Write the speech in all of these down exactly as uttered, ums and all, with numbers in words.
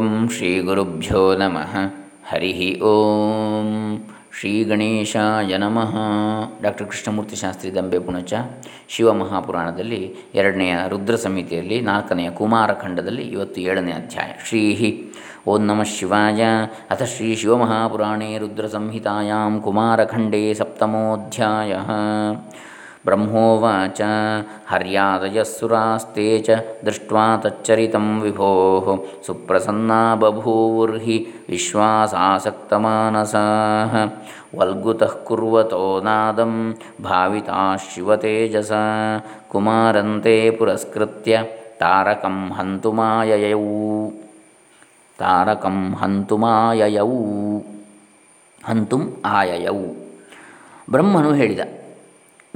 ಓಂ ಶ್ರೀ ಗುರುಭ್ಯೋ ನಮಃ. ಹರಿ ಓಂ ಶ್ರೀ ಗಣೇಶಾಯ ನಮಃ. ಡಾಕ್ಟರ್ ಕೃಷ್ಣಮೂರ್ತಿ ಶಾಸ್ತ್ರಿ ದಂಬೆ ಪುಣಚ ಶಿವಮಹಾಪುರಾಣದಲ್ಲಿ ಎರಡನೆಯ ರುದ್ರಸಂಹಿತೆಯಲ್ಲಿ ನಾಲ್ಕನೆಯ ಕುಮಾರಖಂಡದಲ್ಲಿ ಇವತ್ತು ಏಳನೇ ಅಧ್ಯಾಯ. ಶ್ರೀ ಓಂ ನಮಃ ಶಿವಾಯ. ಅಥ ಶ್ರೀ ಶಿವಮಹಾಪುರಾಣೇ ರುದ್ರಸಂಹಿತಾಯಾಂ ಕುಮಾರಖಂಡೇ ಸಪ್ತಮೋಧ್ಯಾಯಃ. ಬ್ರಹ್ಮೋವಾಚ ಹರ್ಯಾದಯಸ್ಸುರಾಸ್ತೆ ಚ ದೃಷ್ಟ್ವಾ ತಚ್ಚರಿತಂ ವಿಭೋಃ ಸುಪ್ರಸನ್ನಾ ಬಭೂವರ್ಹಿ ವಿಶ್ವಾಸಾಸಕ್ತಮಾನಸಾಃ ವಲ್ಗುತಃ ಕುರ್ವತೋ ನಾದಂ ಭಾವಿತಾ ಶಿವತೇಜಸಾ ಕುಮಾರಂತೆ ಪುರಸ್ಕೃತ್ಯ ತಾರಕಂ ಹಂತು ಮಾಯಯೌ ತಾರಕಂ ಹಂತು ಮಾಯಯೌ ಹಂತುಂ ಆಯಯೌ. ಬ್ರಹ್ಮನು ಹೇಳಿದ,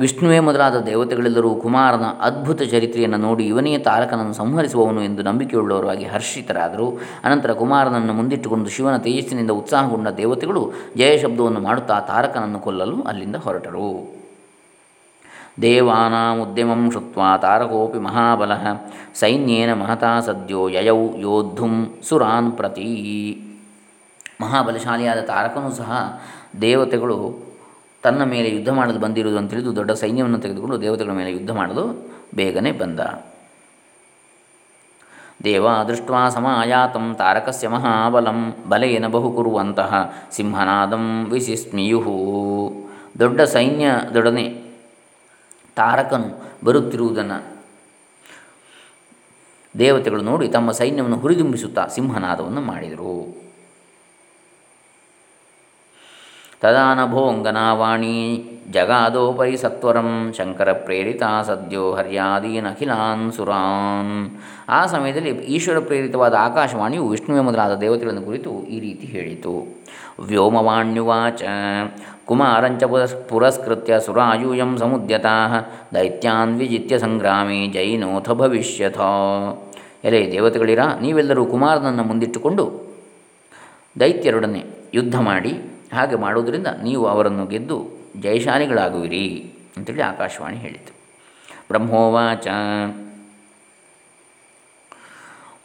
ವಿಷ್ಣುವೇ ಮೊದಲಾದ ದೇವತೆಗಳೆಲ್ಲರೂ ಕುಮಾರನ ಅದ್ಭುತ ಚರಿತ್ರೆಯನ್ನು ನೋಡಿ ಇವನೇ ತಾರಕನನ್ನು ಸಂಹರಿಸುವವನು ಎಂದು ನಂಬಿಕೆಯುಳ್ಳವರಾಗಿ ಹರ್ಷಿತರಾದರು. ಅನಂತರ ಕುಮಾರನನ್ನು ಮುಂದಿಟ್ಟುಕೊಂಡು ಶಿವನ ತೇಜಸ್ಸಿನಿಂದ ಉತ್ಸಾಹಗೊಂಡ ದೇವತೆಗಳು ಜಯಶಬ್ದವನ್ನು ಮಾಡುತ್ತಾ ತಾರಕನನ್ನು ಕೊಲ್ಲಲು ಅಲ್ಲಿಂದ ಹೊರಟರು. ದೇವಾನಾಂ ಉದ್ಯಮಂ ಶುತ್ವಾ ತಾರಕೋಪಿ ಮಹಾಬಲಃ ಸೈನ್ಯೇನ ಮಹತಾ ಸದ್ಯೋ ಯಯೌ ಯೋದ್ಧುಂ ಸುರಾನ್ ಪ್ರತಿ. ಮಹಾಬಲಶಾಲಿಯಾದ ತಾರಕನೂ ಸಹ ದೇವತೆಗಳು ತನ್ನ ಮೇಲೆ ಯುದ್ಧ ಮಾಡಲು ಬಂದಿರುವುದು ಅಂತ ತಿಳಿದು ದೊಡ್ಡ ಸೈನ್ಯವನ್ನು ತೆಗೆದುಕೊಂಡು ದೇವತೆಗಳ ಮೇಲೆ ಯುದ್ಧ ಮಾಡಲು ಬೇಗನೆ ಬಂದ. ದೇವಾ ದೃಷ್ಟ್ವಾ ಸಮಾಯಾತಂ ತಾರಕಸ್ಯ ಮಹಾಬಲಂ ಬಲೇನ ಬಹು ಕುರುವಂತಹ ಸಿಂಹನಾದಂ ವಿಸಿಸ್ಮಿಯುಃ. ದೊಡ್ಡ ಸೈನ್ಯದೊಡನೆ ತಾರಕನು ಬರುತ್ತಿರುವುದನ್ನು ದೇವತೆಗಳು ನೋಡಿ ತಮ್ಮ ಸೈನ್ಯವನ್ನು ಹುರಿದುಂಬಿಸುತ್ತಾ ಸಿಂಹನಾದವನ್ನು ಮಾಡಿದರು. ತದಾ ನಭೋಂಗನಾವಾಣಿ ಜಗಾದೋಪರಿ ಸತ್ವರಂ ಶಂಕರ ಪ್ರೇರಿತ ಸದ್ಯೋ ಹರ್ಯಾದೀನ್ ಅಖಿಲಾನ್ ಸುರಾನ್. ಆ ಸಮಯದಲ್ಲಿ ಈಶ್ವರ ಪ್ರೇರಿತವಾದ ಆಕಾಶವಾಣಿಯು ವಿಷ್ಣುವೇ ಮೊದಲಾದ ದೇವತೆಗಳನ್ನು ಕುರಿತು ಈ ರೀತಿ ಹೇಳಿತು. ವ್ಯೋಮವಾಣ್ಯುವಾಚ ಕುಮಾರಂಚ ಪುರಸ್ಕೃತ್ಯ ಸುರಾಯೂಯಂ ಸಮುದ್ಯತಾಃ ದೈತ್ಯಾನ್ ವಿಜಿತ್ಯ ಸಂಗ್ರಾಮೇ ಜೈನೋಥ ಭವಿಷ್ಯಥ. ಎಲೆ ದೇವತೆಗಳಿರ, ನೀವೆಲ್ಲರೂ ಕುಮಾರನನ್ನು ಮುಂದಿಟ್ಟುಕೊಂಡು ದೈತ್ಯರೊಡನೆ ಯುದ್ಧ ಮಾಡಿ, ಹಾಗೆ ಮಾಡುವುದರಿಂದ ನೀವು ಅವರನ್ನು ಗೆದ್ದು ಜಯಶಾಲಿಗಳಾಗುವಿರಿ ಅಂತೇಳಿ ಆಕಾಶವಾಣಿ ಹೇಳಿತು. ಬ್ರಹ್ಮೋವಾಚ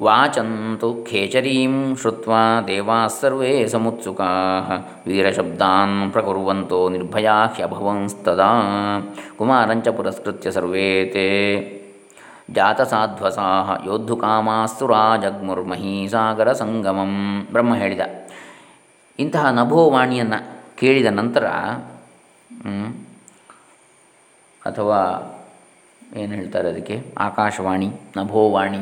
ವಾಚಂತು ಖೇಚರೀಂ ಶ್ರುತ್ವಾ ದೇವಾ ಸರ್ವೇ ಸಮುತ್ಸುಕಾಃ ವೀರಶಬ್ದಾನ್ ಪ್ರಕುರ್ವಂತೋ ನಿರ್ಭಯಾ ಹ್ಯಭವಂಸ್ತದಾ ಕುಮಾರಂಚ ಪುರಸ್ಕೃತ್ಯ ಸರ್ವೇ ತೇ ಜಾತಸಾಧ್ವಸಾಃ ಯೋದ್ಧುಕಾಮಾಸ್ಸುರಾ ಜಗ್ಮುರ್ಮಹೀಸಾಗರ ಸಂಗಮಂ. ಬ್ರಹ್ಮ ಹೇಳಿದ, ಇಂತಹ ನಭೋವಾಣಿಯನ್ನು ಕೇಳಿದ ನಂತರ ಅಥವಾ ಏನು ಹೇಳ್ತಾರೆ ಅದಕ್ಕೆ, ಆಕಾಶವಾಣಿ, ನಭೋವಾಣಿ,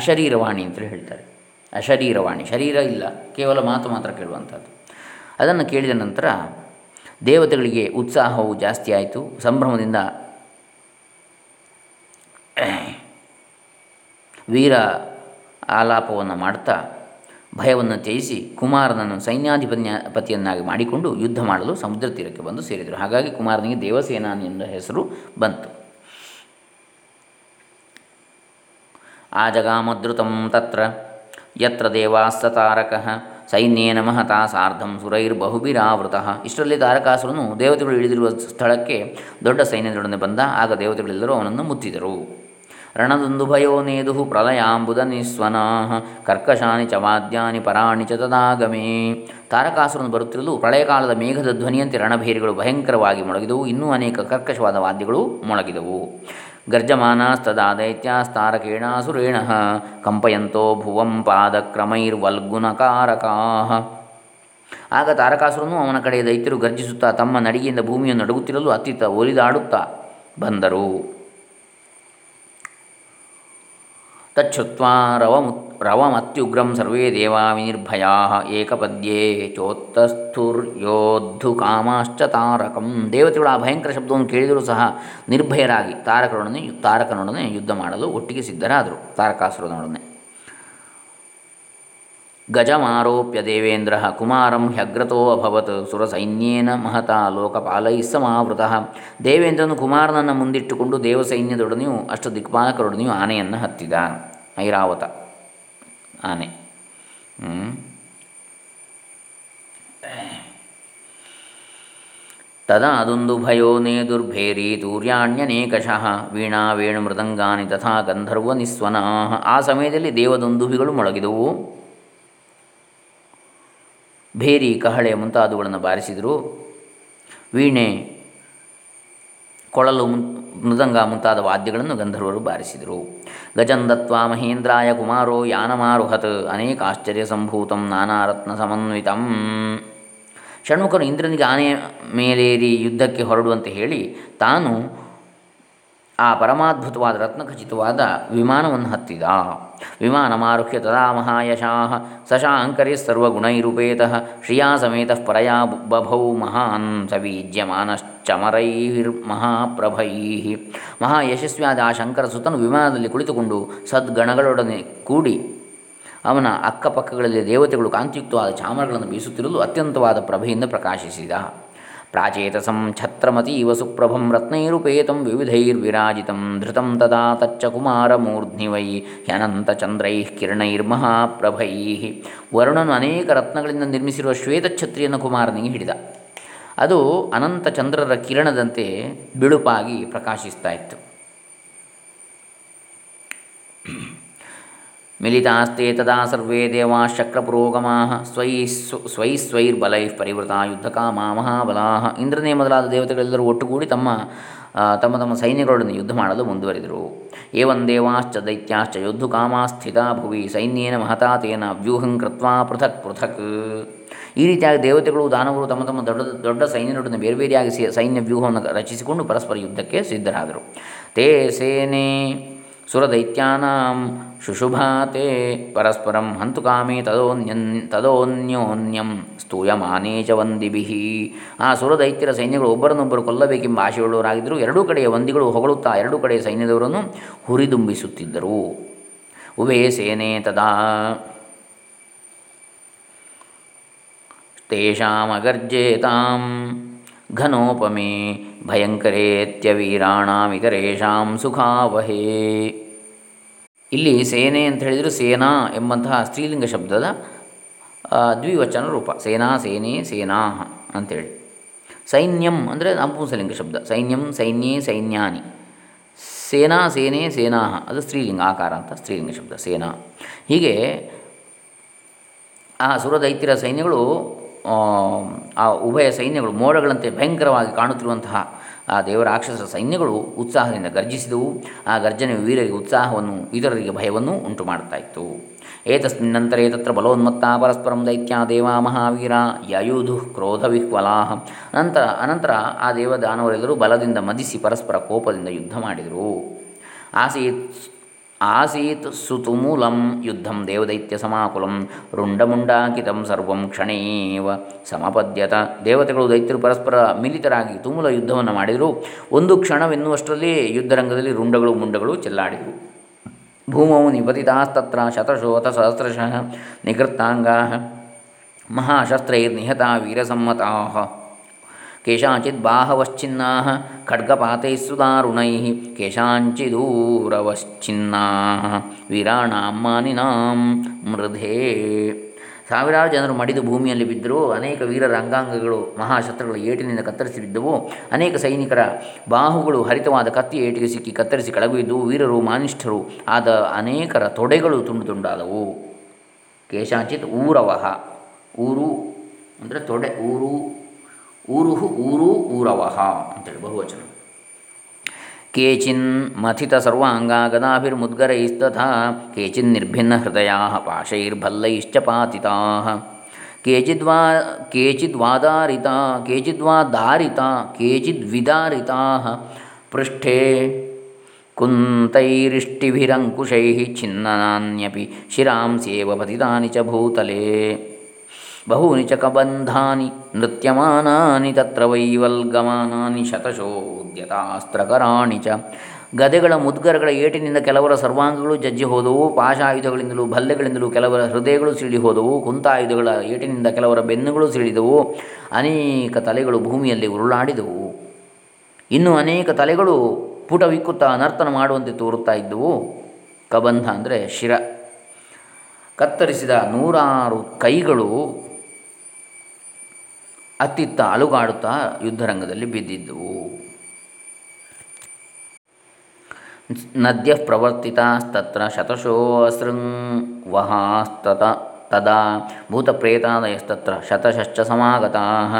ಅಶರೀರವಾಣಿ ಅಂತೇಳಿ ಹೇಳ್ತಾರೆ. ಅಶರೀರವಾಣಿ, ಶರೀರ ಇಲ್ಲ, ಕೇವಲ ಮಾತು ಮಾತ್ರ ಕೇಳುವಂಥದ್ದು. ಅದನ್ನು ಕೇಳಿದ ನಂತರ ದೇವತೆಗಳಿಗೆ ಉತ್ಸಾಹವು ಜಾಸ್ತಿ ಆಯಿತು. ಸಂಭ್ರಮದಿಂದ ವೀರ ಆಲಾಪವನ್ನು ಮಾಡ್ತಾ ಭಯವನ್ನು ತ್ಯಜಿಸಿ ಕುಮಾರನನ್ನು ಸೈನ್ಯಾಧಿಪನ್ಯ ಪತಿಯನ್ನಾಗಿ ಮಾಡಿಕೊಂಡು ಯುದ್ಧ ಮಾಡಲು ಸಮುದ್ರ ತೀರಕ್ಕೆ ಬಂದು ಸೇರಿದರು. ಹಾಗಾಗಿ ಕುಮಾರನಿಗೆ ದೇವಸೇನಾನಿ ಎಂಬ ಹೆಸರು ಬಂತು. ಆ ಜಗಾಮದ್ರುತಂ ತತ್ರ ಯತ್ರ ದೇವಾಸ್ಸ ತಾರಕಃ ಸೈನ್ಯೇನ ಮಹತಾ ಸಾರ್ಧಂ ಸುರೈರ್ಬಹುಬಿರಾವೃತಃ. ಇಷ್ಟರಲ್ಲಿ ತಾರಕಾಸುರನು ದೇವತೆಗಳು ಇಳಿದಿರುವ ಸ್ಥಳಕ್ಕೆ ದೊಡ್ಡ ಸೈನ್ಯದೊಡನೆ ಬಂದ. ಆಗ ದೇವತೆಗಳೆಲ್ಲರೂ ಅವನನ್ನು ಮುತ್ತಿದರು. ರಣದುಂದುಭಯೋ ನೇದುಃ ಪ್ರಳಯಾಂಬುದ ನಿಸ್ವನಾಃ ಕರ್ಕಶಾನಿ ಚ ವಾದ್ಯಾನಿ ಪರಾಣಿ ಚ ತದಾಗಮೇ. ತಾರಕಾಸುರನು ಬರುತ್ತಿರಲು ಪ್ರಳಯಕಾಲದ ಮೇಘದ ಧ್ವನಿಯಂತೆ ರಣಭೇರಿಗಳು ಭಯಂಕರವಾಗಿ ಮೊಳಗಿದವು. ಇನ್ನೂ ಅನೇಕ ಕರ್ಕಶವಾದ ವಾದ್ಯಗಳು ಮೊಳಗಿದವು. ಗರ್ಜಮಾನಾಸ್ತದಾ ದೈತ್ಯಾಸ್ತಾರಕೇಣಾಸುರೇಣಃ ಕಂಪಯಂತೋ ಭುವಂ ಪಾದಕ್ರಮೈರ್ವಲ್ಗುಣಕಾರಕಾಃ. ಆಗ ತಾರಕಾಸುರನು ಅವನ ಕಡೆ ದೈತ್ಯರು ಗರ್ಜಿಸುತ್ತಾ ತಮ್ಮ ನಡಿಗೆಯಿಂದ ಭೂಮಿಯನ್ನು ನಡುಗುತ್ತಿರಲು ಅತ್ತಿತ್ತ ಒಲಿದಾಡುತ್ತಾ ಬಂದರು. ತಚ್ಛುತ್ವಾ ರವಮು ರವಮತ್ಯುಗ್ರಂ ಸರ್ವೇ ದೇವಾ ವಿನಿರ್ಭಯಾ ಏಕಪದ್ಯೇ ಚೋತ್ತಸ್ಥುರ್ಯೋದ್ಧು ಕಾಮಾಶ್ಚ ತಾರಕಂ. ದೇವತೆಗಳು ಆ ಭಯಂಕರ ಶಬ್ದವನ್ನು ಕೇಳಿದರೂ ಸಹ ನಿರ್ಭಯರಾಗಿ ತಾರಕರೊಡನೆ ತಾರಕನೊಡನೆ ಯುದ್ಧ ಮಾಡಲು ಒಟ್ಟಿಗೆ ಸಿದ್ಧರಾದರು. ತಾರಕಾಸುರನೊಡನೆ ಗಜಮಾರೋಪ್ಯ ದೇವೇಂದ್ರ ಕುಮಾರಂ ಹ್ಯಗ್ರತೋ ಅಭವತ್ ಸುರಸೈನ್ಯೇನ ಮಹತಾ ಲೋಕಪಾಲೈಃ ಸಮಾವೃತಃ. ದೇವೇಂದ್ರನು ಕುಮಾರನನ್ನು ಮುಂದಿಟ್ಟುಕೊಂಡು ದೇವಸೈನ್ಯದೊಡನೆಯೂ ಅಷ್ಟ ದಿಕ್ಪಾಲಕರೊಡನೆಯೂ ಆನೆಯನ್ನು ಹತ್ತಿದ. ಐರಾವತ ಆನೆ, ತದಾ ದುಂದುಭಯೋನೇ ದುರ್ಭೇರಿ ತೂರ್ಯಾಣ್ಯನೇಕಶಃ ವೀಣಾ ವೇಣು ಮೃದಂಗಾನಿ ತಥಾ ಗಂಧರ್ವ ನಿಸ್ವನಾ. ಆ ಸಮಯದಲ್ಲಿ ದೇವದುಂದುಭಿಗಳು ಮೊಳಗಿದವು, ಭೇರಿ ಕಹಳೆ ಮುಂತಾದವುಗಳನ್ನು ಬಾರಿಸಿದರು, ವೀಣೆ ಕೊಳಲು ಮೃದಂಗ ಮುಂತಾದ ವಾದ್ಯಗಳನ್ನು ಗಂಧರ್ವರು ಬಾರಿಸಿದರು. ಗಜಂದತ್ವಾ ಮಹೇಂದ್ರಾಯ ಕುಮಾರೋ ಯಾನಮಾರುಹತ್ ಅನೇಕ ಆಶ್ಚರ್ಯ ಸಂಭೂತಂ ನಾನಾರತ್ನ ಸಮನ್ವಿತಂ. ಷಣ್ಮುಖನು ಇಂದ್ರನಿಗೆ ಆನೆಯ ಮೇಲೇರಿ ಯುದ್ಧಕ್ಕೆ ಹೊರಡುವಂತೆ ಹೇಳಿ ತಾನು ಆ ಪರಮಾದ್ಭುತವಾದ ರತ್ನಖಚಿತವಾದ ವಿಮಾನವನ್ನು ಹತ್ತಿದ. ವಿಮಾನ ಮಾರುಹ್ಯ ತದಾ ಮಹಾಯಶಾಃ ಸಶಾಂಕರಿ ಸರ್ವಗುಣೈರುಪೇತಃ ಶ್ರಿಯಾ ಸಮೇತಃ ಪರಯಾ ಬಭೌ ಮಹಾನ್ ಸವೀಜ್ಯಮಾನಶ್ಚಮರೈರ್ಮಹಾಪ್ರಭೈಃ. ಮಹಾಯಶಸ್ವಿಯಾದ ಆ ಶಂಕರಸುತನು ವಿಮಾನದಲ್ಲಿ ಕುಳಿತುಕೊಂಡು ಸದ್ಗಣಗಳೊಡನೆ ಕೂಡಿ ಅವನ ಅಕ್ಕಪಕ್ಕಗಳಲ್ಲಿ ದೇವತೆಗಳು ಕಾಂತಿಯುಕ್ತವಾದ ಚಾಮರಗಳನ್ನು ಬೀಸುತ್ತಿರಲು ಅತ್ಯಂತವಾದ ಪ್ರಭೆಯಿಂದ ಪ್ರಕಾಶಿಸಿದ. ಪ್ರಾಚೇತಸಂ ಛತ್ರಮತೀವ ಸುಪ್ರಭಂ ರತ್ನೈರುಪೇತಂ ವಿವಿಧೈರ್ವಿರಾಜಿತಂ ಧೃತಂ ತದಾ ತಚ್ಚ ಕುಮಾರಮೂರ್ಧ್ನಿ ವೈ ಹ್ಯನಂತ ಚಂದ್ರೈಃ ಕಿರಣೈರ್ಮಹಾಪ್ರಭೈಃ. ವರುಣನು ಅನೇಕ ರತ್ನಗಳಿಂದ ನಿರ್ಮಿಸಿರುವ ಶ್ವೇತಛತ್ರಿಯನ್ನು ಕುಮಾರನಿಗೆ ಹಿಡಿದ. ಅದು ಅನಂತ ಚಂದ್ರರ ಕಿರಣದಂತೆ ಬಿಳುಪಾಗಿ ಪ್ರಕಾಶಿಸ್ತಾ ಇತ್ತು. ಮಿಲಿತಾಸ್ತೆ ತದಾ ಸರ್ವೇ ದೇವಾ ಶಕ್ರಪುರೋಗಮಾಃ ಸ್ವೈಸ್ ಸ್ವೈಸ್ವೈರ್ಬಲೈಃ ಪರಿವೃತಾ ಯುದ್ಧಕಾಮಾ ಮಹಾಬಲಾಃ. ಇಂದ್ರನೇ ಮೊದಲಾದ ದೇವತೆಗಳೆಲ್ಲರೂ ಒಟ್ಟುಗೂಡಿ ತಮ್ಮ ತಮ್ಮ ತಮ್ಮ ಸೈನ್ಯಗಳೊಡನೆ ಯುದ್ಧ ಮಾಡಲು ಮುಂದುವರಿದರು. ಏವಂ ದೇವಾಶ್ಚ ದೈತ್ಯಾಶ್ಚ ಯೋದ್ಧುಕಾಮಾ ಸ್ಥಿತಾ ಭುವಿ ಸೈನ್ಯೇನ ಮಹತಾ ತೇನ ವ್ಯೂಹಂ ಕೃತ್ವಾ ಪೃಥಕ್ ಪೃಥಕ್. ಈ ರೀತಿಯಾಗಿ ದೇವತೆಗಳು ದಾನವರು ತಮ್ಮ ತಮ್ಮ ದೊಡ್ಡ ದೊಡ್ಡ ಸೈನ್ಯದೊಡನೆ ಬೇರೆ ಬೇರೆಯಾಗಿ ಸೈನ್ಯ ವ್ಯೂಹವನ್ನು ರಚಿಸಿಕೊಂಡು ಪರಸ್ಪರ ಯುದ್ಧಕ್ಕೆ ಸಿದ್ಧರಾದರು. ತೇ ಸೇನೆ ಸುರದೈತ್ಯಾನಾಂ ಶುಶುಭಾತೆ ಪರಸ್ಪರಂ ಹಂತು ಕಾಮೇ ತದೋನ್ಯನ್ ತದೋನ್ಯೋನ್ಯಂ ಸ್ತೂಯಮಾನೇ ಚ ವಂದಿಭಿಃ. ಆ ಸುರದೈತ್ಯರ ಸೈನ್ಯಗಳು ಒಬ್ಬರನ್ನೊಬ್ಬರು ಕೊಲ್ಲಬೇಕೆಂಬ ಆಶೆಯುಳ್ಳವರಾಗಿದ್ದರು. ಎರಡೂ ಕಡೆಯ ವಂದಿಗಳು ಹೊಗಳುತ್ತಾ ಎರಡೂ ಕಡೆಯ ಸೈನ್ಯದವರನ್ನು ಹುರಿದುಂಬಿಸುತ್ತಿದ್ದರು. ಉಭೇ ಸೇನೆ ತದಾ ತೇಷಾಮಗರ್ಜೇತಾಂ ಘನೋಪಮೇ ಭಯಂಕರೇತ್ಯವೀರಾಣಾಂ ಇತರೇಷಾಂ ಸುಖಾವಹೇ. ಇಲ್ಲಿ ಸೇನೆ ಅಂತ ಹೇಳಿದರೆ ಸೇನಾ ಎಂಬಂತಹ ಸ್ತ್ರೀಲಿಂಗ ಶಬ್ದದ ದ್ವಿವಚನ ರೂಪ. ಸೇನಾ ಸೇನೆ ಸೇನಾ ಅಂಥೇಳಿ. ಸೈನ್ಯಂ ಅಂದರೆ ನಪುಂಸಲಿಂಗ ಶಬ್ದ. ಸೈನ್ಯಂ ಸೈನ್ಯೇ ಸೈನ್ಯಾನಿ. ಸೇನಾ ಸೇನೆ ಸೇನಾ ಅದು ಸ್ತ್ರೀಲಿಂಗ ಆಕಾರ ಅಂತ ಸ್ತ್ರೀಲಿಂಗ ಶಬ್ದ ಸೇನಾ. ಹೀಗೆ ಆ ಸುರದೈತ್ಯರ ಸೈನ್ಯಗಳು ಆ ಉಭಯ ಸೈನ್ಯಗಳು ಮೋಡಗಳಂತೆ ಭಯಂಕರವಾಗಿ ಕಾಣುತ್ತಿರುವಂತಹ ಆ ದೇವ ರಾಕ್ಷಸರ ಸೈನ್ಯಗಳು ಉತ್ಸಾಹದಿಂದ ಗರ್ಜಿಸಿದವು. ಆ ಗರ್ಜನೆಯು ವೀರರಿಗೆ ಉತ್ಸಾಹವನ್ನು, ಇತರರಿಗೆ ಭಯವನ್ನು ಉಂಟು ಮಾಡ್ತಾ ಇತ್ತು. ಏತಸ್ಮಿನ್ನಂತರೇ ತತ್ರ ಬಲೋನ್ಮತ್ತಾ ಪರಸ್ಪರಂ ದೈತ್ಯ ದೇವಾ ಮಹಾವೀರ ಯಯುಧುಃ ಕ್ರೋಧವಿಹ್ವಲಾಃ. ನಂತರ ಅನಂತರ ಆ ದೇವದಾನವರೆಲ್ಲರೂ ಬಲದಿಂದ ಮದಿಸಿ ಪರಸ್ಪರ ಕೋಪದಿಂದ ಯುದ್ಧ ಮಾಡಿದರು. ಆಸೀತ್ ಆಸೀತ್ ಸುತುಮೂಲಂ ಯುದ್ಧಂ ದೇವದೈತ್ಯ ಸಮಾಕುಲಂ ರುಂಡಮುಂಡಾಂಕಿತಂ ಸರ್ವಂ ಕ್ಷಣೇವ ಸಮಪದ್ಯತ. ದೇವತೆಗಳು ದೈತ್ಯರು ಪರಸ್ಪರ ಮಿಲಿತರಾಗಿ ತುಮೂಲ ಯುದ್ಧವನ್ನು ಮಾಡಿದರು. ಒಂದು ಕ್ಷಣವೆನ್ನುವಷ್ಟರಲ್ಲಿ ಯುದ್ಧರಂಗದಲ್ಲಿ ರುಂಡಗಳು ಮುಂಡಗಳು ಚೆಲ್ಲಾಡಿದವು. ಭೂಮೌ ನಿಪತಿತಾಸ್ತತ್ರ ಶತಶೋಥ ಸಹಸ್ರಶಃ ನಿಕೃತ್ತಾಂಗಾ ಮಹಾಶಸ್ತ್ರೈರ್ನಿಹತಾ ವೀರಸಮ್ಮತಾಃ ಕೇಶಾಂಚಿತ್ ಬಾಹವಶ್ಚಿನ್ನಾಃ ಖಡ್ಗಪಾತೈಸ್ಸು ದಾರುಣೈಃ ಕೇಶಾಂಚಿದೂರವಶ್ಚಿನ್ನಾಃ ವೀರಾಣಾಂ ಮಾನಿನಾಂ ಮೃಧೇ. ಸಾವಿರಾರು ಜನರು ಮಡಿದು ಭೂಮಿಯಲ್ಲಿ ಬಿದ್ದರು. ಅನೇಕ ವೀರರ ಅಂಗಾಂಗಗಳು ಮಹಾಶಸ್ತ್ರಗಳು ಏಟಿನಿಂದ ಕತ್ತರಿಸಿ ಬಿದ್ದವು. ಅನೇಕ ಸೈನಿಕರ ಬಾಹುಗಳು ಹರಿತವಾದ ಕತ್ತಿ ಏಟಿಗೆ ಸಿಕ್ಕಿ ಕತ್ತರಿಸಿ ಕೆಳಗಿದ್ದವು. ವೀರರು ಮಾನಿಷ್ಠರು ಆದ ಅನೇಕರ ತೊಡೆಗಳು ತುಂಡು ತುಂಡಾದವು. ಕೇಶಾಂಚಿತ್ ಊರವಹ ಊರು ಅಂದರೆ ತೊಡೆ ಊರು ಊರು ಊರು ಊರವಹ ಅಂತೇಳಿ ಬಹುವಚನ. ಕೇಚಿನ್ ಮಥಿತ ಸರ್ವಾಂಗಾ ಗದಾಭಿರ್ಮುದ್ಗರೈಸ್ತಥಾ ಕೇಚಿನ್ ನಿರ್ಭಿನ್ನ ಹೃದಯಾಃ ಪಾಶೈರ್ಭಲ್ಲೈಶ್ಚ ಪಾತಿತಾಃ ಕೇಚಿದ್ವಾ ಕೇಚಿದ್ವಾದಾರಿತಾ ಕೇಚಿದ್ವಾ ದಾರಿತಾ ಕೇಚಿದ್ವಿದಾರಿತಾಃ ಪೃಷ್ಠೇ ಕುಂತೈರಿಷ್ಟಿಭಿರಂಕುಶೈಃ ಛಿನ್ನನಾನ್ಯಪಿ ಶಿರಾಂಸ್ಯೇವ ಪತಿತಾನಿ ಚ ಭೂತಲೇ ಬಹೂನಿ ಚ ಕಬಂಧಾನಿ ನೃತ್ಯಮಾನಾನಿ ತತ್ರ ವೈವಲ್ಗಮಾನಾನಿ ಶತಶೋದ್ಯತಾಸ್ತ್ರಕರಾಣಿ ಚ. ಗದೆಗಳ ಮುದ್ಗರಗಳ ಏಟಿನಿಂದ ಕೆಲವರ ಸರ್ವಾಂಗಗಳು ಜಜ್ಜಿ ಹೋದವು. ಪಾಶಾಯುಧಗಳಿಂದಲೂ ಭಲ್ಲೆಗಳಿಂದಲೂ ಕೆಲವರ ಹೃದಯಗಳು ಸಿಡಿ ಹೋದವು. ಕುಂತಾಯುಧಗಳ ಏಟಿನಿಂದ ಕೆಲವರ ಬೆನ್ನುಗಳು ಸಿಡಿದವು. ಅನೇಕ ತಲೆಗಳು ಭೂಮಿಯಲ್ಲಿ ಉರುಳಾಡಿದವು. ಇನ್ನೂ ಅನೇಕ ತಲೆಗಳು ಪುಟವಿಕ್ಕುತ್ತಾ ನರ್ತನ ಮಾಡುವಂತೆ ತೋರುತ್ತಾ ಇದ್ದವು. ಕಬಂಧ ಅಂದರೆ ಶಿರ. ಕತ್ತರಿಸಿದ ನೂರಾರು ಕೈಗಳು ಅತ್ತಿತ್ತ ಅಲುಗಾಡುತ್ತಾ ಯುದ್ಧರಂಗದಲ್ಲಿ ಬಿದ್ದಿದ್ದವು. ನದ್ಯ ಪ್ರವರ್ತಿತಾಸ್ತತ್ರ ಶತಶೋಸೃಂ ವಹಾಸ್ತತ ತದಾ ಭೂತಪ್ರೇತಾದಯಸ್ತತ್ರ ಶತಶಶ್ಚ ಸಮಾಗತಾಃ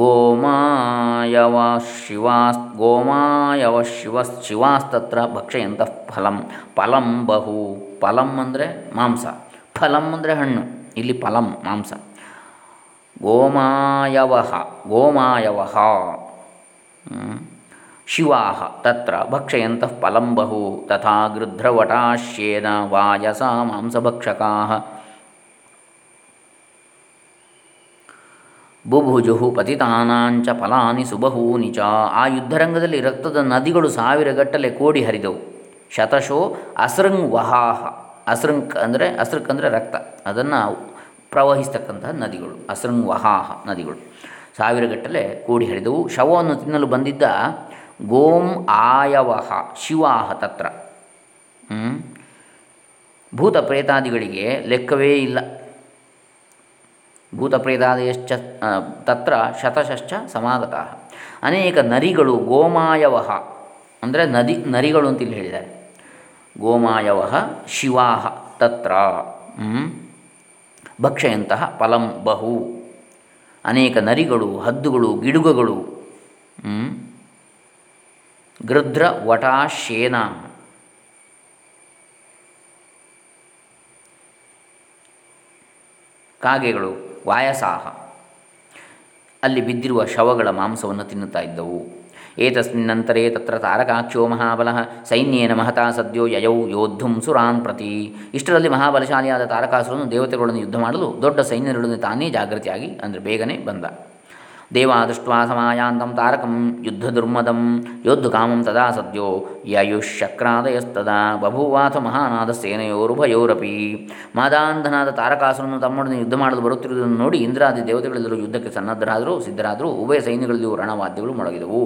ಗೋಮಾಯವ ಶಿವಾಸ್ ಗೋಮಾಯವ ಶಿವಸ್ ಶಿವಾಸ್ತತ್ರ ಭಕ್ಷಯಂತಃ ಫಲಂ ಫಲಂ ಬಹು. ಫಲಂ ಅಂದರೆ ಮಾಂಸ, ಫಲಂ ಅಂದರೆ ಹಣ್ಣು. ಇಲ್ಲಿ ಫಲಂ ಮಾಂಸ. ಗೋಮಾಯವಹ ಗೋಮಾಯವಹ ಶಿವಾಹ ತತ್ರ ಭಕ್ಷಯಂತಃ ಫಲಂ ಬಹು ತಥಾ ಗೃಧ್ರವಟಾಶ್ಯೇನ ವಾಯಸಾ ಮಾಂಸಭಕ್ಷಕಾಃ ಬುಭುಜುಃ ಪತಿತಾನಾಂಚ ಫಲಾನಿ ಸುಬಹೂನಿ ಚ. ಆ ಯುದ್ಧರಂಗದಲ್ಲಿ ರಕ್ತದ ನದಿಗಳು ಸಾವಿರಗಟ್ಟಲೆ ಕೋಡಿ ಹರಿದವು. ಶತಶೋ ಅಸೃಂಗ್ ವಹಾಹ, ಅಸೃಂಕ್ ಅಂದರೆ ಅಸೃಕ್ ಅಂದರೆ ರಕ್ತ, ಅದನ್ನು ಪ್ರವಹಿಸ್ತಕ್ಕಂತಹ ನದಿಗಳು ಅಸೃಂಗ್ ವಹಾಹ ನದಿಗಳು ಸಾವಿರಗಟ್ಟಲೆ ಕೋಡಿ ಹರಿದವು. ಶವವನ್ನು ತಿನ್ನಲು ಬಂದಿದ್ದ ಗೋಂ ಆಯವಹ ಶಿವಾಹ ತತ್ರ ಭೂತ ಪ್ರೇತಾದಿಗಳಿಗೆ ಲೆಕ್ಕವೇ ಇಲ್ಲ. ಭೂತಪ್ರೇತಾದಯಶ್ಚ ತತ್ರ ಶತಶಶ್ಚ ಸಮಾಗತಃ. ಅನೇಕ ನರಿಗಳು ಗೋಮಾಯವಹ ಅಂದರೆ ನದಿ ನರಿಗಳು ಅಂತೇಳಿ ಹೇಳಿದ್ದಾರೆ. ಗೋಮಾಯವಹ ಶಿವಾಹ ತತ್ರ ಭಕ್ಷಯಂತಹ ಫಲಂ ಬಹು. ಅನೇಕ ನರಿಗಳು, ಹದ್ದುಗಳು, ಗಿಡುಗಗಳು, ಗೃಧ್ರ ವಟಾಶೇನ ಕಾಗೆಗಳು ವಾಯಸಾಹ ಅಲ್ಲಿ ಬಿದ್ದಿರುವ ಶವಗಳ ಮಾಂಸವನ್ನು ತಿನ್ನುತ್ತಾ ಇದ್ದವು. ಏತಸ್ಮಿನ್ ಅಂತರೇ ತತ್ರ ತಾರಕಾಕ್ಷೋ ಮಹಾಬಲಃ ಸೈನ್ಯೇನ ಮಹತಾ ಸದ್ಯೋ ಯಯೌ ಯೋದ್ಧುಂ ಸುರಾನ್ ಪ್ರತಿ. ಇಷ್ಟರಲ್ಲಿ ಮಹಾಬಲಶಾಲಿಯಾದ ತಾರಕಾಸುರನು ದೇವತೆಗಳನ್ನು ಯುದ್ಧ ಮಾಡಲು ದೊಡ್ಡ ಸೈನ್ಯರೊಡನೆ ತಾನೇ ಜಾಗೃತಿಯಾಗಿ ಅಂದರೆ ಬೇಗನೆ ಬಂದ. ದೇವಾ ದೃಷ್ಟ್ವಾ ಸಮಾಯಾಂತಂ ತಾರಕಂ ಯುದ್ಧ ದುರ್ಮದಂ ಯೋದ್ಧಕಾಮಂ ತದಾ ಸದ್ಯೋ ಯಯುಶ್ಚಕ್ರಾದಯಸ್ತದಾ ಬಭೂವಾಥ ಮಹಾನಾದ ಸೇನೆಯೋರುಭಯೋರಪಿ. ಮಾದಾಂಧನಾದ ತಾರಕಾಸುರನು ತಮ್ಮೊಡನೆ ಯುದ್ಧ ಮಾಡಲು ಬರುತ್ತಿರುವುದನ್ನು ನೋಡಿ ಇಂದ್ರಾದಿ ದೇವತೆಗಳೆಲ್ಲರೂ ಯುದ್ಧಕ್ಕೆ ಸನ್ನದ್ಧರಾದರೂ ಸಿದ್ಧರಾದರೂ ಉಭಯ ಸೈನ್ಯಗಳಲ್ಲಿಯೂ ರಣವಾದ್ಯಗಳು ಮೊಳಗಿದವು.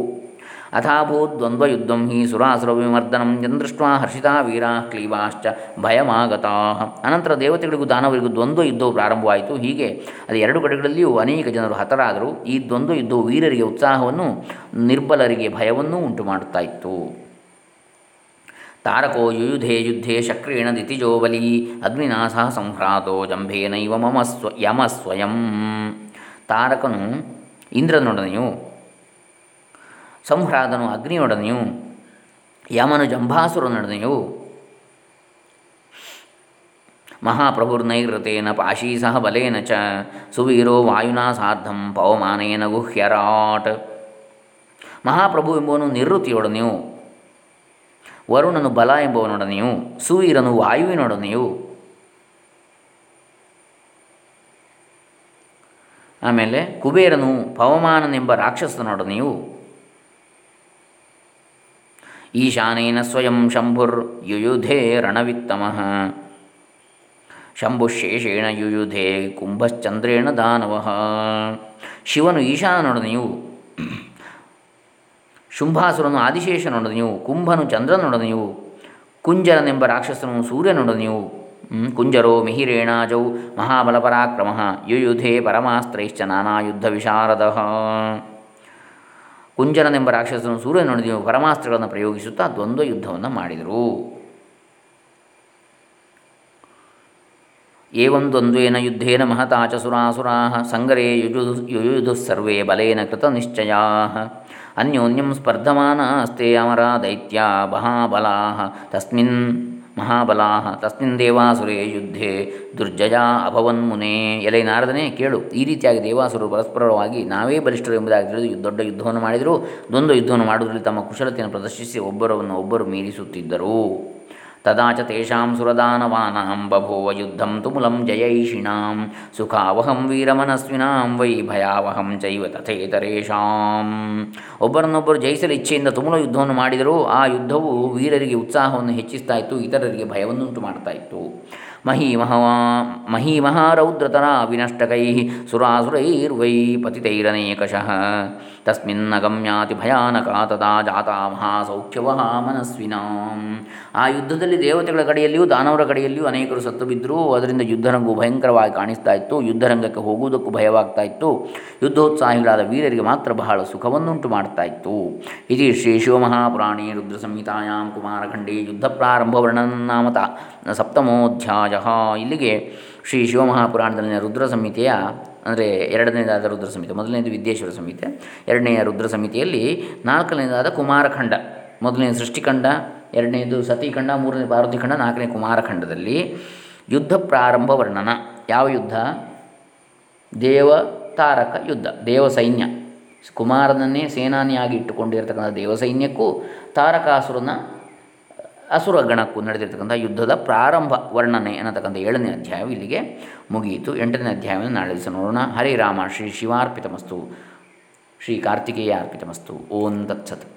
ಅಥಾಭೂತ್ ದ್ವಂದ್ವಯುದ್ಧಂ ಹಿ ಸುರಾಸುರ ವಿಮರ್ದನಂ ಯಂದೃಷ್ಟ್ವಾ ಹರ್ಷಿತಾ ವೀರಾ ಕ್ಲೀವಾಶ್ಚ ಭಯಮಾಗತಾಃ. ಅನಂತರ ದೇವತೆಗಳಿಗೂ ದಾನವರಿಗೂ ದ್ವಂದ್ವ ಯುದ್ಧವು ಪ್ರಾರಂಭವಾಯಿತು. ಹೀಗೆ ಅದು ಎರಡು ಕಡೆಗಳಲ್ಲಿಯೂ ಅನೇಕ ಜನರು ಹತರಾದರು. ಈ ದ್ವಂದ್ವ ಯುದ್ಧವು ವೀರರಿಗೆ ಉತ್ಸಾಹವನ್ನು, ನಿರ್ಬಲರಿಗೆ ಭಯವನ್ನೂ ಉಂಟು ಮಾಡುತ್ತಾ ಇತ್ತು. ತಾರಕೋ ಯುಯುಧೇ ಯುದ್ಧೇ ಶಕ್ರೇಣ ದಿತಿಜೋ ಬಲಿ ಅಗ್ನಿನಾ ಸಹ ಸಂಹ್ರಾತೋ ಜಂಭೇನೈವ ಮಮ ಸ್ವ ಯಮ ಸ್ವಯಂ. ತಾರಕನು ಇಂದ್ರನೊಡನೆಯು, ಸಂಹ್ರಾದನು ಅಗ್ನಿಯೊಡನೆಯು, ಯಮನು ಜಂಭಾಸುರನೊಡನೆಯು ಮಹಾಪ್ರಭುರ್ನೈಋತೇನ ಪಾಶೀಸಹ ಬಲೇನ ಚ ಸುವೀರೋ ವಾಯುನಾ ಸಾರ್ಧಂ ಪವಮಾನೇನ ಗುಹ್ಯರಾಟ್. ಮಹಾಪ್ರಭು ಎಂಬುವನು ನಿವೃತ್ತಿಯೊಡನೆಯು, ವರುಣನು ಬಲ ಎಂಬುವನೊಡನೆಯು, ಸುವೀರನು ವಾಯುವಿನೊಡನೆಯು, ಆಮೇಲೆ ಕುಬೇರನು ಪವಮಾನನೆಂಬ ರಾಕ್ಷಸನೊಡನೆಯು, ಈಶಾನೇನ ಸ್ವಯಂ ಶಂಭುರ್ ಯುಯುಧೇ ರಣವಿತ್ತಮಃ ಶಂಭುಶೇಷೇಣ ಯುಯುಧೇ ಕುಂಭಶ್ಚಂದ್ರೇಣ ದಾನವಃ. ಶಿವನು ಈಶಾನನೊಡನೆಯು, ಶುಂಭಾಸುರನು ಆದಿಶೇಷನೊಡನೆಯು, ಕುಂಭನು ಚಂದ್ರನೊಡನೆಯು, ಕುಂಜರನೆಂಬ ರಾಕ್ಷಸನು ಸೂರ್ಯನೊಡನೆಯು, ಕುಂಜರೋ ಮಿಹಿರೇಣಾಜೌ ಮಹಾಬಲಪರಾಕ್ರಮಃ ಯುಯುಧೇ ಪರಮಾಸ್ತ್ರೈಶ್ಚ ನಾನಾ ಯುದ್ಧ ವಿಶಾರದಃ. ಕುಂಜರನೆಂಬ ರಾಕ್ಷಸನು ಸೂರ್ಯನೊಡನೆಯು ಪರಮಾಸ್ತ್ರಗಳನ್ನು ಪ್ರಯೋಗಿಸುತ್ತಾ ದ್ವಂದ್ವ ಯುದ್ಧವನ್ನು ಮಾಡಿದರು. ಏವಂ ದ್ವಂದ್ವೇನ ಯುದ್ಧೇನ ಮಹತಾ ಚ ಸುರಾಸುರಾಃ ಸಂಗರೇ ಯುಜು ಯುಯುಧುಃ ಸರ್ವೇ ಬಲೇನ ಕೃತ ನಿಶ್ಚಯಾಃ ಅನ್ಯೋನ್ಯಂ ಸ್ಪರ್ಧಮಾನಾಸ್ತೆ ಅಮರಾ ದೈತ್ಯಾ ಮಹಾಬಲಾಃ ತಸ್ಮಿನ್ ಮಹಾಬಲಾಃ ತಸ್ಮಿನ್ ದೇವಾಸುರೇ ಯುದ್ಧೇ ದುರ್ಜಯ ಅಭವನ್ಮುನೇ. ಎಲೆ ನಾರದನೇ ಕೇಳು, ಈ ರೀತಿಯಾಗಿ ದೇವಾಸುರರು ಪರಸ್ಪರವಾಗಿ ನಾವೇ ಬಲಿಷ್ಠರು ಎಂಬುದಾಗಿ ತಿಳಿದು ದೊಡ್ಡ ಯುದ್ಧವನ್ನು ಮಾಡಿದರು. ದ್ವಂದ್ವ ಯುದ್ಧವನ್ನು ಮಾಡುವುದರಲ್ಲಿ ತಮ್ಮ ಕುಶಲತೆಯನ್ನು ಪ್ರದರ್ಶಿಸಿ ಒಬ್ಬರನ್ನು ಒಬ್ಬರು ಮೀರಿಸುತ್ತಿದ್ದರು. ತದಾಚ ತೇಷಾಂ ಸುರದಾನವಾನಾಂ ಬಭೂವ ಯುದ್ಧಂ ತುಮುಲಂ ಜಯೈಷಿಣಾಂ ಸುಖಾವಹಂ ವೀರಮನಸ್ವಿನಾಂ ವೈ ಭಯಾವಹಂ ಚೈವ ತಥೇತರೇಷಾಂ. ಒಬ್ಬರನ್ನೊಬ್ಬರು ಜಯಿಸಲು ಇಚ್ಛೆಯಿಂದ ತುಮುಲ ಯುದ್ಧವನ್ನು ಮಾಡಿದರೂ ಆ ಯುದ್ಧವು ವೀರರಿಗೆ ಉತ್ಸಾಹವನ್ನು ಹೆಚ್ಚಿಸ್ತಾ ಇತ್ತು, ಇತರರಿಗೆ ಭಯವನ್ನುಂಟು ಮಾಡ್ತಾ ಇತ್ತು. ಮಹೀಮಹವಾ ಮಹೀಮಹಾರೌದ್ರತರಾ ವಿನಷ್ಟಕೈ ಸುರಾಸುರೈರ್ವೈ ಪತಿತೈರನೇಕಶಃ. ತಸ್ಮಿನ್ನಗಮ್ಯಾತಿ ಭಯಾನಕ ತದಾ ಜಾತಾ ಮಹಾಸೌಖ್ಯವಹ ಮನಸ್ವಿನಾಂ. ಆ ಯುದ್ಧದಲ್ಲಿ ದೇವತೆಗಳ ಕಡೆಯಲ್ಲಿಯೂ ದಾನವರ ಕಡೆಯಲ್ಲಿಯೂ ಅನೇಕರು ಸತ್ತು ಬಿದ್ದರೂ ಅದರಿಂದ ಯುದ್ಧರಂಗವು ಭಯಂಕರವಾಗಿ ಕಾಣಿಸ್ತಾ ಇತ್ತು. ಯುದ್ಧರಂಗಕ್ಕೆ ಹೋಗುವುದಕ್ಕೂ ಭಯವಾಗ್ತಾ ಇತ್ತು. ಯುದ್ಧೋತ್ಸಾಹಿಗಳಾದ ವೀರರಿಗೆ ಮಾತ್ರ ಬಹಳ ಸುಖವನ್ನುಂಟು ಮಾಡ್ತಾ ಇತ್ತು. ಇತಿ ಶ್ರೀ ಶಿವಮಹಾಪುರಾಣೇ ರುದ್ರಸಂಹಿತಾಯಾಂ ಕುಮಾರಖಂಡೇ ಯುದ್ಧ ಪ್ರಾರಂಭವರ್ಣನಾಮತ ಸಪ್ತಮೋಧ್ಯಾಯ. ಇಲ್ಲಿಗೆ ಶ್ರೀ ಶಿವಮಹಾಪುರಾಣದಲ್ಲಿನ ರುದ್ರಸಂಹಿತೆಯ ಅಂದರೆ ಎರಡನೇದಾದ ರುದ್ರಸಂಹಿತೆ, ಮೊದಲನೇದು ವಿದ್ಯೇಶ್ವರ ಸಂಹಿತೆ, ಎರಡನೆಯ ರುದ್ರಸಂಹಿತೆಯಲ್ಲಿ ನಾಲ್ಕನೇದಾದ ಕುಮಾರಖಂಡ, ಮೊದಲನೇ ಸೃಷ್ಟಿಖಂಡ, ಎರಡನೇದು ಸತಿಖಂಡ, ಮೂರನೇ ಪಾರ್ವತಿಖಂಡ, ನಾಲ್ಕನೇ ಕುಮಾರಖಂಡದಲ್ಲಿ ಯುದ್ಧ ಪ್ರಾರಂಭ ವರ್ಣನ. ಯಾವ ಯುದ್ಧ? ದೇವ ತಾರಕ ಯುದ್ಧ. ದೇವಸೈನ್ಯ, ಕುಮಾರನನ್ನೇ ಸೇನಾನಿಯಾಗಿ ಇಟ್ಟುಕೊಂಡಿರ್ತಕ್ಕಂಥ ದೇವಸೈನ್ಯಕ್ಕೂ ತಾರಕಾಸುರನ ಅಸುರಗಣಕ್ಕೂ ನಡೆದಿರ್ತಕ್ಕಂಥ ಯುದ್ಧದ ಪ್ರಾರಂಭ ವರ್ಣನೆ ಅನ್ನತಕ್ಕಂಥ ಏಳನೇ ಅಧ್ಯಾಯವು ಇಲ್ಲಿಗೆ ಮುಗಿಯಿತು. ಎಂಟನೇ ಅಧ್ಯಾಯವನ್ನು ನಾಳೆ ದಿವಸ ನೋಡೋಣ. ಹರೇ ರಾಮ. ಶ್ರೀ ಶಿವಾರ್ಪಿತಮಸ್ತು. ಶ್ರೀ ಕಾರ್ತಿಕೇಯ ಅರ್ಪಿತಮಸ್ತು. ಓಂ ತತ್ಸತ್.